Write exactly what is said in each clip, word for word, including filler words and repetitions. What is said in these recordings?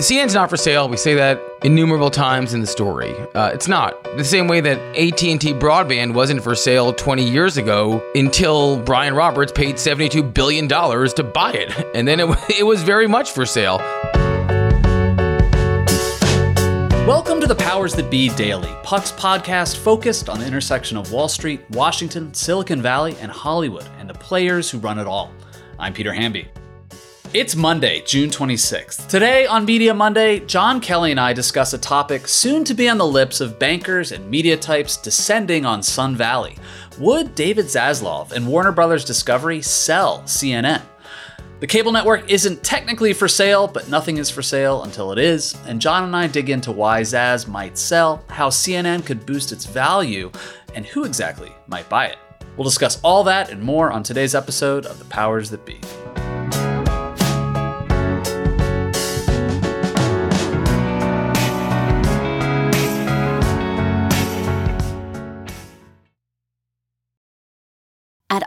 C N N's not for sale. We say that innumerable times in the story. Uh, it's not. The same way that A T and T broadband wasn't for sale twenty years ago until Brian Roberts paid seventy-two billion dollars to buy it. And then it, it was very much for sale. Welcome to the Powers That Be Daily, Puck's podcast focused on the intersection of Wall Street, Washington, Silicon Valley, and Hollywood, and the players who run it all. I'm Peter Hamby. It's Monday, June twenty-sixth. Today on Media Monday, Jon Kelly and I discuss a topic soon to be on the lips of bankers and media types descending on Sun Valley. Would David Zaslav and Warner Brothers Discovery sell C N N? The cable network isn't technically for sale, but nothing is for sale until it is, and John and I dig into why Zaz might sell, how C N N could boost its value, and who exactly might buy it. We'll discuss all that and more on today's episode of The Powers That Be. At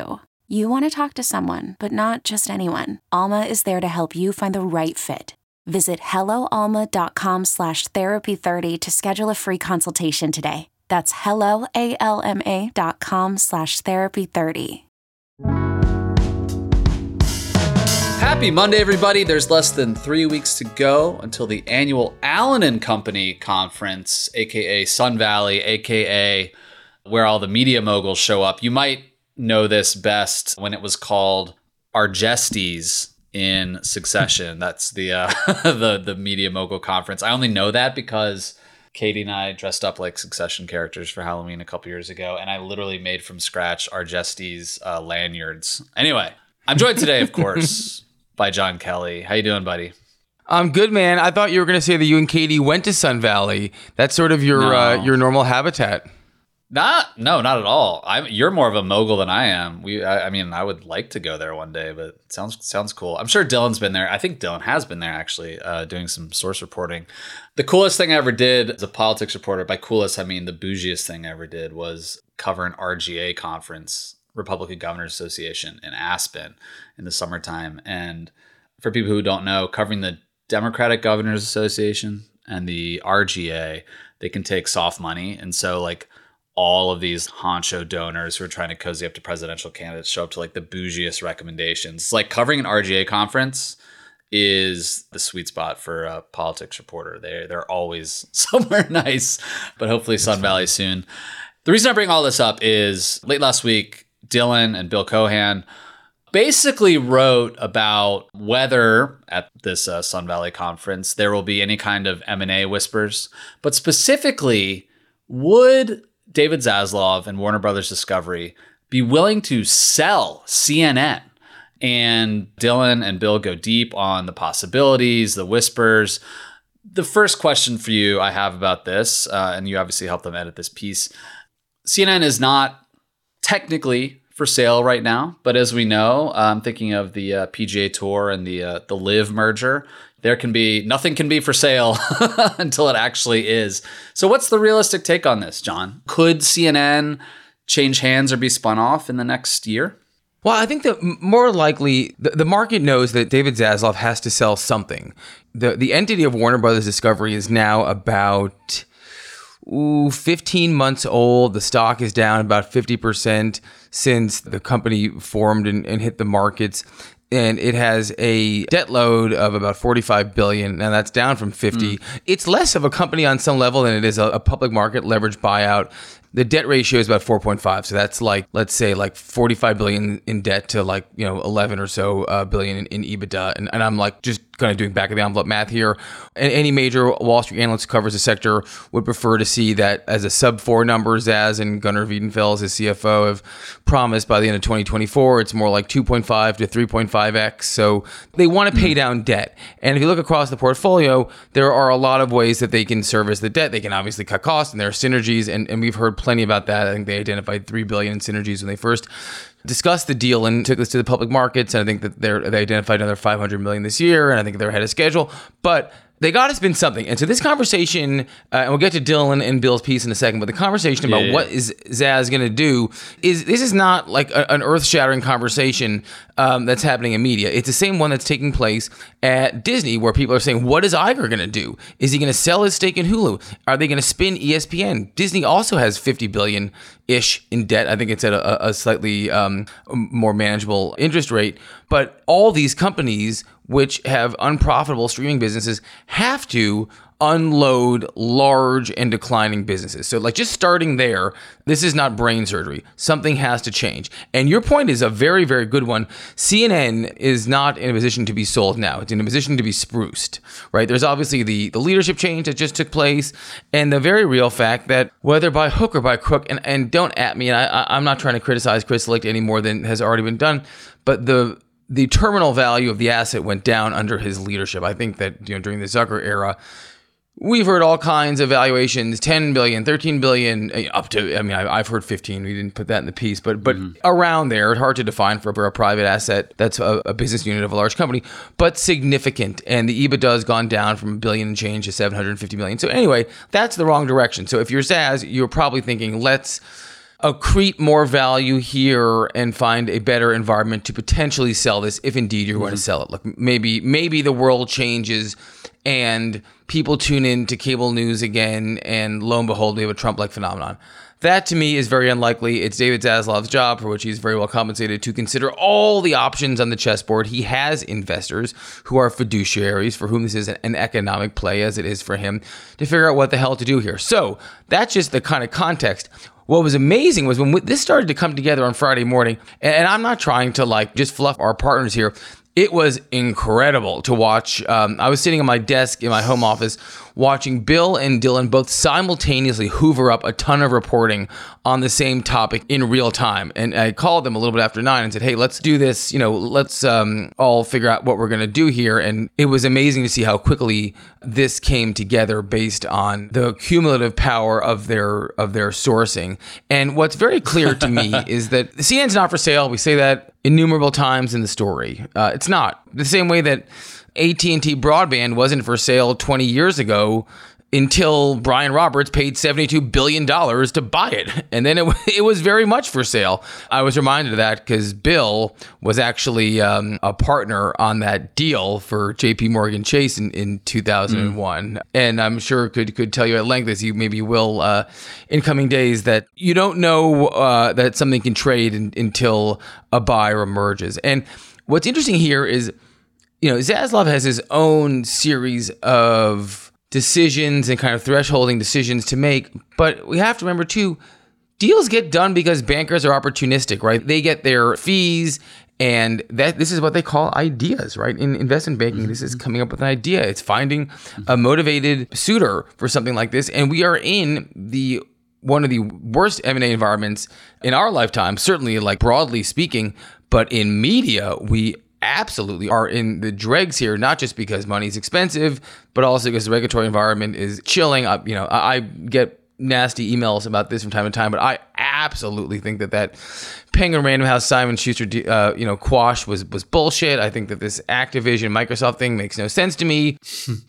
You want to talk to someone, but not just anyone. Alma is there to help you find the right fit. Visit helloalma.com slash therapy30 to schedule a free consultation today. That's helloalma.com slash therapy30. Happy Monday, everybody. There's less than three weeks to go until the annual Allen and Company conference, aka Sun Valley, aka where all the media moguls show up. You might know this best when it was called Argestes in Succession. That's the uh, the the media mogul conference. I only know that because Katie and I dressed up like Succession characters for Halloween a couple years ago, and I literally made from scratch Argestes uh, lanyards. Anyway, I'm joined today, of course, by Jon Kelly. How you doing, buddy? I'm good, man. I thought you were going to say that you and Katie went to Sun Valley. That's sort of your no. uh, your normal habitat. Not, no, not at all. I'm, you're more of a mogul than I am. We, I, I mean, I would like to go there one day, but it sounds sounds cool. I'm sure Dylan's been there. I think Dylan has been there, actually, uh, doing some source reporting. The coolest thing I ever did as a politics reporter, by coolest, I mean the bougiest thing I ever did, was cover an R G A conference, Republican Governors Association, in Aspen in the summertime. And for people who don't know, covering the Democratic Governors Association and the R G A, they can take soft money. And so, like, all of these honcho donors who are trying to cozy up to presidential candidates show up to like the bougiest recommendations. It's like covering an R G A conference is the sweet spot for a politics reporter. They're, they're always somewhere nice, but hopefully Sun That's Valley funny. Soon. The reason I bring all this up is late last week, Dylan and Bill Cohan basically wrote about whether at this uh, Sun Valley conference there will be any kind of M and A whispers, but specifically, would David Zaslav and Warner Brothers Discovery be willing to sell C N N? And Dylan and Bill go deep on the possibilities, the whispers. The first question for you I have about this, uh, and you obviously helped them edit this piece, C N N is not technically for sale right now, but as we know, uh, I'm thinking of the uh, P G A Tour and the uh, the Live merger. There can be, nothing can be for sale until it actually is. So what's the realistic take on this, John? Could C N N change hands or be spun off in the next year? Well, I think that more likely, the, the market knows that David Zaslav has to sell something. The the entity of Warner Brothers Discovery is now about ooh, fifteen months old. The stock is down about fifty percent since the company formed and, and hit the markets. And it has a debt load of about forty-five billion dollars, and that's down from fifty. Mm. It's less of a company on some level than it is a, a public market leveraged buyout. The debt ratio is about four point five, so that's like, let's say, like forty-five billion dollars in debt to like, you know, eleven or so uh, billion in, in EBITDA. And, and I'm like just kind of doing back of the envelope math here, any major Wall Street analyst who covers the sector would prefer to see that as a sub four numbers, as and Gunnar Viedenfels, his C F O, have promised by the end of twenty twenty-four, it's more like two point five to three point five x. So they want to pay mm. down debt. And if you look across the portfolio, there are a lot of ways that they can service the debt. They can obviously cut costs, and there are synergies. And, and we've heard plenty about that. I think they identified three billion dollars in synergies when they first discussed the deal and took this to the public markets. And I think that they're, they identified another five hundred million dollars this year. And I think they're ahead of schedule. But they got to spend something. And so this conversation, uh, and we'll get to Dylan and Bill's piece in a second, but the conversation about yeah, yeah. what is Zaz going to do is, this is not like a, an earth-shattering conversation um, that's happening in media. It's the same one that's taking place at Disney, where people are saying, what is Iger going to do? Is he going to sell his stake in Hulu? Are they going to spin E S P N? Disney also has fifty billion dollars-ish in debt. I think it's at a, a slightly um, more manageable interest rate. But all these companies, which have unprofitable streaming businesses, have to unload large and declining businesses. So like just starting there, this is not brain surgery. Something has to change. And your point is a very, very good one. C N N is not in a position to be sold now. It's in a position to be spruced, right? There's obviously the, the leadership change that just took place, and the very real fact that whether by hook or by crook, and, and don't at me, and I, I'm not trying to criticize Chris Licht any more than has already been done, but the The terminal value of the asset went down under his leadership. I think that, you know, during the Zucker era, we've heard all kinds of valuations, ten billion, thirteen billion, up to, I mean, I've heard fifteen. We didn't put that in the piece, but but mm-hmm. around there, hard to define for a private asset that's a, a business unit of a large company, but significant. And the EBITDA has gone down from a billion and change to seven hundred fifty million. So anyway, that's the wrong direction. So if you're Zaz, you're probably thinking, let's accrete more value here and find a better environment to potentially sell this, if indeed you're mm-hmm. going to sell it. Look, maybe maybe the world changes and people tune in to cable news again, and lo and behold, we have a Trump-like phenomenon. That, to me, is very unlikely. It's David Zaslav's job, for which he's very well compensated, to consider all the options on the chessboard. He has investors who are fiduciaries, for whom this is an economic play, as it is for him, to figure out what the hell to do here. So that's just the kind of context. What was amazing was when this started to come together on Friday morning, and I'm not trying to like just fluff our partners here, it was incredible to watch. Um, I was sitting at my desk in my home office watching Bill and Dylan both simultaneously hoover up a ton of reporting on the same topic in real time. And I called them a little bit after nine and said, hey, let's do this. You know, let's um, all figure out what we're going to do here. And it was amazing to see how quickly this came together based on the cumulative power of their of their sourcing. And what's very clear to me is that C N N's not for sale. We say that innumerable times in the story. Uh, it's not. The same way that A T and T broadband wasn't for sale twenty years ago until Brian Roberts paid seventy-two billion dollars to buy it. And then it, it was very much for sale. I was reminded of that because Bill was actually um, a partner on that deal for J P Morgan Chase in, in two thousand one. Mm. And I'm sure could could tell you at length, as you maybe will uh, in coming days, that you don't know uh, that something can trade in, until a buyer emerges. And what's interesting here is, you know, Zaslav has his own series of decisions and kind of thresholding decisions to make. But we have to remember too, deals get done because bankers are opportunistic, right? They get their fees, and that this is what they call ideas, right? In investment banking, this is coming up with an idea. It's finding a motivated suitor for something like this. And we are in the one of the worst M and A environments in our lifetime, certainly like broadly speaking, but in media, we absolutely are in the dregs here, not just because money's expensive, but also because the regulatory environment is chilling. I, you know, I, I get nasty emails about this from time to time, but I absolutely think that that Penguin Random House Simon Schuster uh, you know, quash was was bullshit. I think that this Activision Microsoft thing makes no sense to me.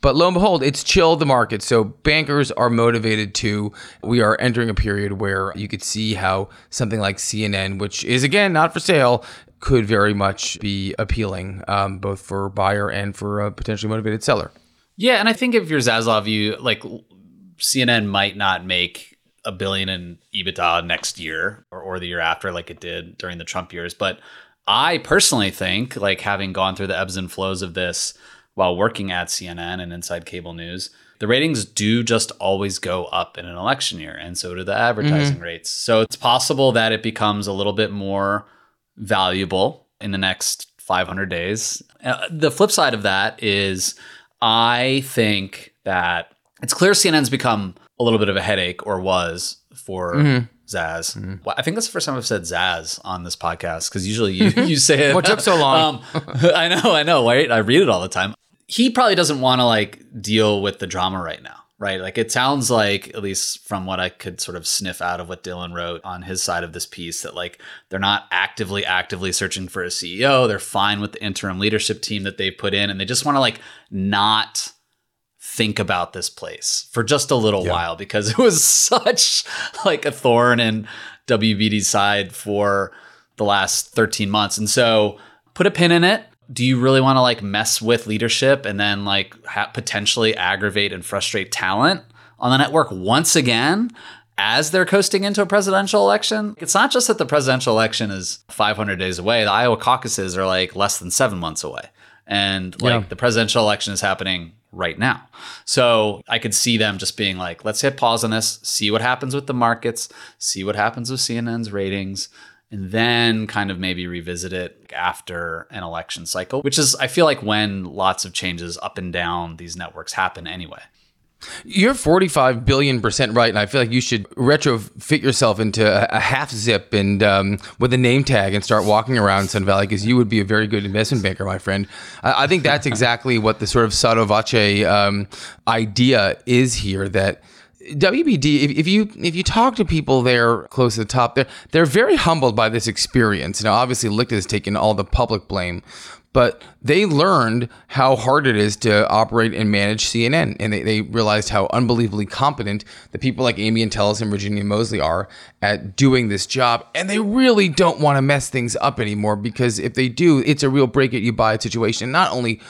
But lo and behold, it's chilled the market. So bankers are motivated to. We are entering a period where you could see how something like C N N, which is again not for sale, could very much be appealing, um, both for buyer and for a potentially motivated seller. Yeah, and I think if you're Zaslav, you like C N N might not make a billion in EBITDA next year or, or the year after, like it did during the Trump years. But I personally think, like having gone through the ebbs and flows of this while working at C N N and inside cable news, the ratings do just always go up in an election year, and so do the advertising mm-hmm. rates. So it's possible that it becomes a little bit more valuable in the next five hundred days. Uh, the flip side of that is I think that it's clear C N N's become a little bit of a headache, or was for mm-hmm. Zaz. Mm-hmm. Well, I think that's the first time I've said Zaz on this podcast, because usually you, you say it. What took so long? um, I know, I know, right? I read it all the time. He probably doesn't want to like deal with the drama right now, right? Like it sounds like, at least from what I could sort of sniff out of what Dylan wrote on his side of this piece, that like they're not actively, actively searching for a C E O. They're fine with the interim leadership team that they put in, and they just want to like not think about this place for just a little yeah. while, because it was such like a thorn in W B D's side for the last thirteen months. And so put a pin in it. Do you really want to like mess with leadership and then like ha- potentially aggravate and frustrate talent on the network once again as they're coasting into a presidential election? It's not just that the presidential election is five hundred days away. The Iowa caucuses are like less than seven months away. And like yeah. the presidential election is happening right now. So I could see them just being like, let's hit pause on this, see what happens with the markets, see what happens with C N N's ratings, and then kind of maybe revisit it after an election cycle, which is, I feel like, when lots of changes up and down these networks happen anyway. You're forty-five billion percent right, and I feel like you should retrofit yourself into a, a half zip and um, with a name tag and start walking around Sun Valley, because you would be a very good investment banker, my friend. I, I think that's exactly what the sort of sotto voce um, idea is here, that W B D, if, if you if you talk to people there close to the top, they're, they're very humbled by this experience. Now, obviously, Licht has taken all the public blame, but they learned how hard it is to operate and manage C N N. And they, they realized how unbelievably competent the people like Amy and Tellis and Virginia Mosley are at doing this job. And they really don't want to mess things up anymore, because if they do, it's a real break-it-you-buy situation, not only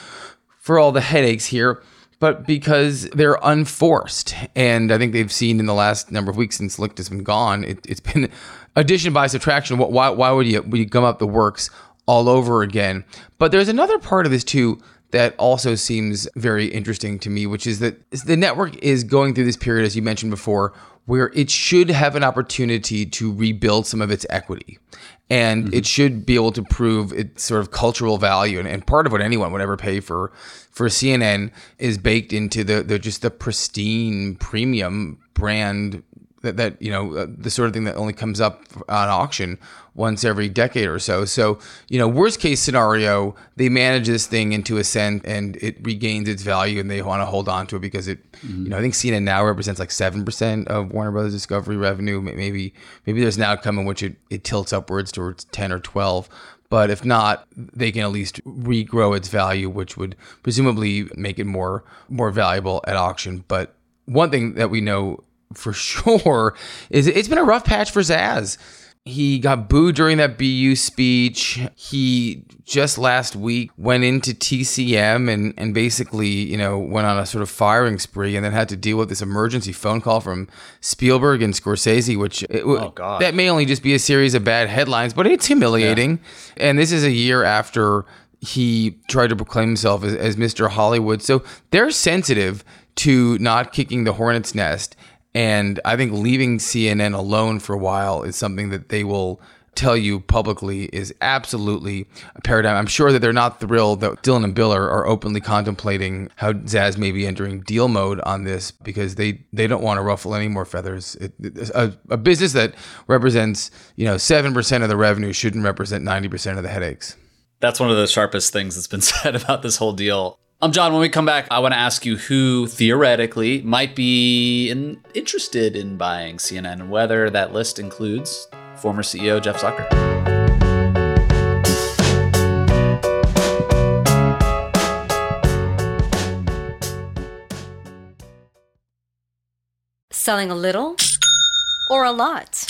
for all the headaches here, but because they're unforced. And I think they've seen in the last number of weeks since Licht has been gone, it, it's been addition by subtraction. Why, why would you, would you gum up the works all over again? But there's another part of this too that also seems very interesting to me, which is that the network is going through this period, as you mentioned before, where it should have an opportunity to rebuild some of its equity. And mm-hmm. it should be able to prove its sort of cultural value. And, and part of what anyone would ever pay for for C N N is baked into the, the just the pristine premium brand that, that you know, uh, the sort of thing that only comes up on auction once every decade or so. So, you know, worst case scenario, they manage this thing into a cent and it regains its value, and they want to hold on to it because it, mm-hmm. you know, I think C N N now represents like seven percent of Warner Brothers Discovery revenue. Maybe, maybe there's an outcome in which it, it tilts upwards towards ten or twelve. But if not, they can at least regrow its value, which would presumably make it more, more valuable at auction. But one thing that we know for sure is it's been a rough patch for Zaz. He got booed during that B U speech. He just last week went into T C M and, and basically, you know, went on a sort of firing spree, and then had to deal with this emergency phone call from Spielberg and Scorsese, which it, oh, God. that may only just be a series of bad headlines, but it's humiliating. Yeah. And this is a year after he tried to proclaim himself as, as Mister Hollywood. So they're sensitive to not kicking the hornet's nest. And I think leaving C N N alone for a while is something that they will tell you publicly is absolutely a paradigm. I'm sure that they're not thrilled that Dylan and Bill are, are openly contemplating how Zaz may be entering deal mode on this, because they, they don't want to ruffle any more feathers. It, it, a, a business that represents, you know, seven percent of the revenue shouldn't represent ninety percent of the headaches. That's one of the sharpest things that's been said about this whole deal. Um, John, when we come back, I want to ask you who theoretically might be in, interested in buying C N N, and whether that list includes former C E O Jeff Zucker. Selling a little or a lot?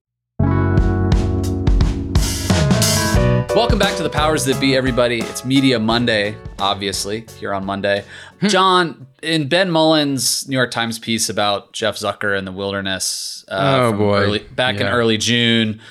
Welcome back to the Powers That Be, everybody. It's Media Monday, obviously, here on Monday. John, in Ben Mullen's New York Times piece about Jeff Zucker and the wilderness uh, oh, boy. Early, back yeah. in early June,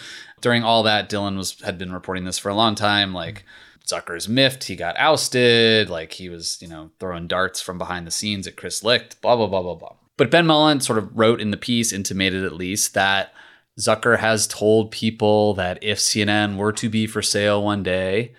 during all that, Dylan was had been reporting this for a long time, like Zucker's miffed, he got ousted, like he was, you know, throwing darts from behind the scenes at Chris Licht, blah, blah, blah, blah, blah. But Ben Mullen sort of wrote in the piece, intimated at least, that Zucker has told people that if C N N were to be for sale one day,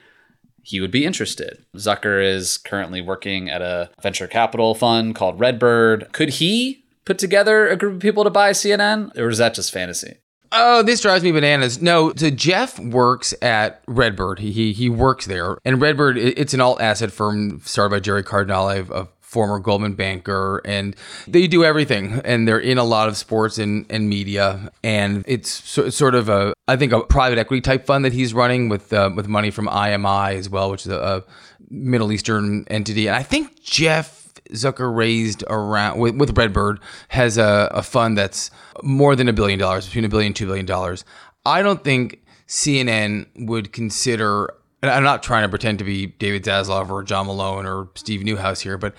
he would be interested. Zucker is currently working at a venture capital fund called Redbird. Could he put together a group of people to buy C N N, or is that just fantasy? Oh, this drives me bananas. No, so Jeff works at Redbird. He he, he works there. And Redbird, it's an alt-asset firm started by Jerry Cardinale of, of former Goldman banker, and they do everything, and they're in a lot of sports and, and media, and it's so, sort of a, I think, a private equity type fund that he's running with uh, with money from I M I as well, which is a, a Middle Eastern entity. And I think Jeff Zucker raised around, with, with Redbird, has a, a fund that's more than a billion dollars, between a billion and two billion dollars. I don't think C N N would consider, and I'm not trying to pretend to be David Zaslav or John Malone or Steve Newhouse here, but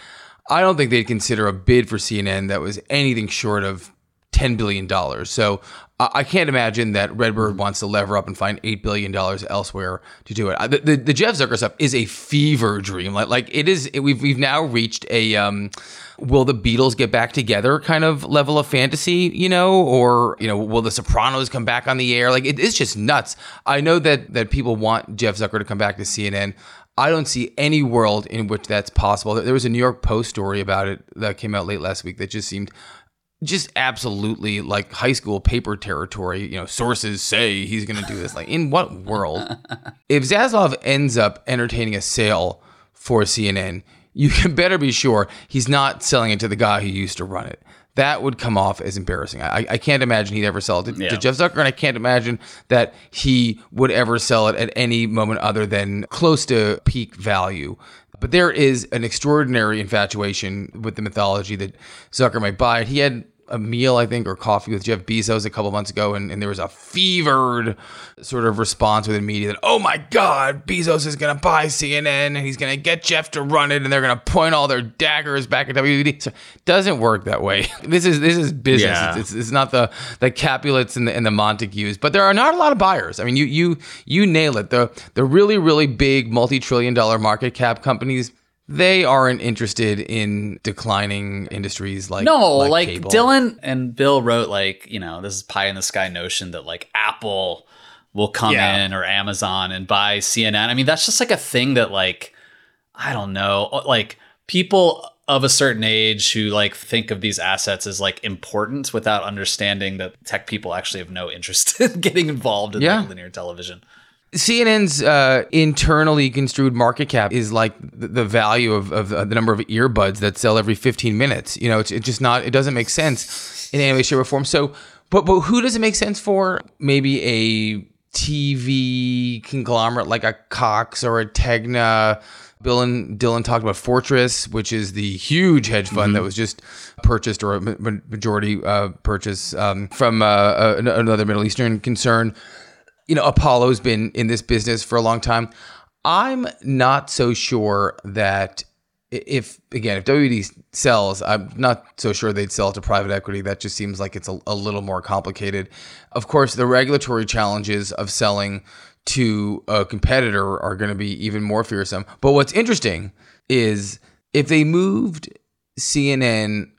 I don't think they'd consider a bid for C N N that was anything short of ten billion dollars. So I can't imagine that Redbird wants to lever up and find eight billion dollars elsewhere to do it. The, the, the Jeff Zucker stuff is a fever dream. Like, like it is, it, we've we've now reached a um, will the Beatles get back together kind of level of fantasy, you know, or, you know, will the Sopranos come back on the air? Like, it is just nuts. I know that that people want Jeff Zucker to come back to C N N. I don't see any world in which that's possible. There was a New York Post story about it that came out late last week that just seemed just absolutely like high school paper territory. You know, sources say he's going to do this. Like, in what world? If Zaslav ends up entertaining a sale for C N N, you can better be sure he's not selling it to the guy who used to run it. That would come off as embarrassing. I, I can't imagine he'd ever sell it to, yeah. to Jeff Zucker, and I can't imagine that he would ever sell it at any moment other than close to peak value. But there is an extraordinary infatuation with the mythology that Zucker might buy it. He had a meal, I think, or coffee with Jeff Bezos a couple months ago, and, and there was a fevered sort of response within media that, oh my God, Bezos is going to buy C N N, and he's going to get Jeff to run it, and they're going to point all their daggers back at W B D. So it doesn't work that way. This is this is business. Yeah. It's, it's, it's not the the Capulets and the, and the Montagues, but there are not a lot of buyers. I mean, you you you nail it. The the really really big multi-trillion dollar market cap companies, they aren't interested in declining industries like No, like, like cable. Dylan and Bill wrote, like, you know, this is pie in the sky notion that like Apple will come yeah. in or Amazon and buy C N N. I mean, that's just like a thing that, like, I don't know, like people of a certain age who like think of these assets as like important without understanding that tech people actually have no interest in getting involved in yeah. like, linear television. C N N's uh, internally construed market cap is like the value of, of the number of earbuds that sell every fifteen minutes. You know, it's, it's just not, it doesn't make sense in any way, shape, or form. So, but, but who does it make sense for? Maybe a T V conglomerate like a Cox or a Tegna. Bill and Dylan talked about Fortress, which is the huge hedge fund mm-hmm. that was just purchased, or a majority uh, purchase um, from uh, uh, another Middle Eastern concern. You know, Apollo's been in this business for a long time. I'm not so sure that if, again, if W D sells, I'm not so sure they'd sell to private equity. That just seems like it's a, a little more complicated. Of course, the regulatory challenges of selling to a competitor are going to be even more fearsome. But what's interesting is if they moved C N N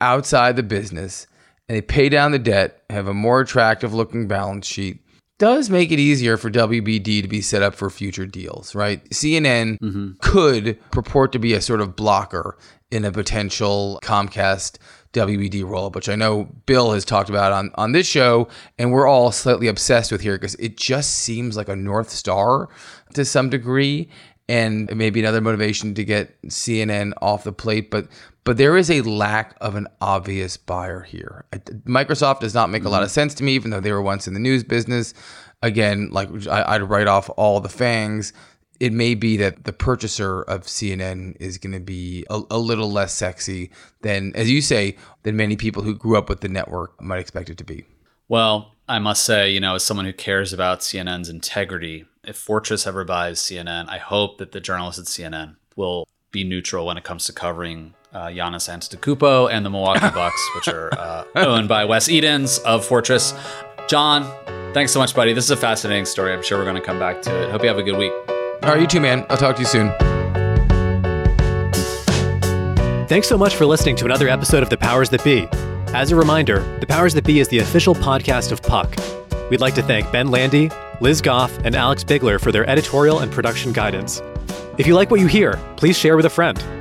outside the business and they pay down the debt, have a more attractive looking balance sheet, does make it easier for W B D to be set up for future deals, right? C N N mm-hmm. could purport to be a sort of blocker in a potential Comcast W B D roll-up, which I know Bill has talked about on, on this show, and we're all slightly obsessed with here because it just seems like a North Star to some degree, and maybe another motivation to get C N N off the plate, but but there is a lack of an obvious buyer here. Microsoft does not make a lot of sense to me, even though they were once in the news business. Again, like I, I'd write off all the fangs. It may be that the purchaser of C N N is going to be a, a little less sexy than, as you say, than many people who grew up with the network might expect it to be. Well, I must say, you know, as someone who cares about C N N's integrity, if Fortress ever buys C N N, I hope that the journalists at C N N will be neutral when it comes to covering Uh, Giannis Antetokounmpo and the Milwaukee Bucks, which are uh, owned by Wes Edens of Fortress. John, thanks so much, buddy. This is a fascinating story. I'm sure we're going to come back to it. Hope you have a good week. All right, you too, man. I'll talk to you soon. Thanks so much for listening to another episode of The Powers That Be. As a reminder, The Powers That Be is the official podcast of Puck. We'd like to thank Ben Landy, Liz Goff, and Alex Bigler for their editorial and production guidance. If you like what you hear, please share with a friend.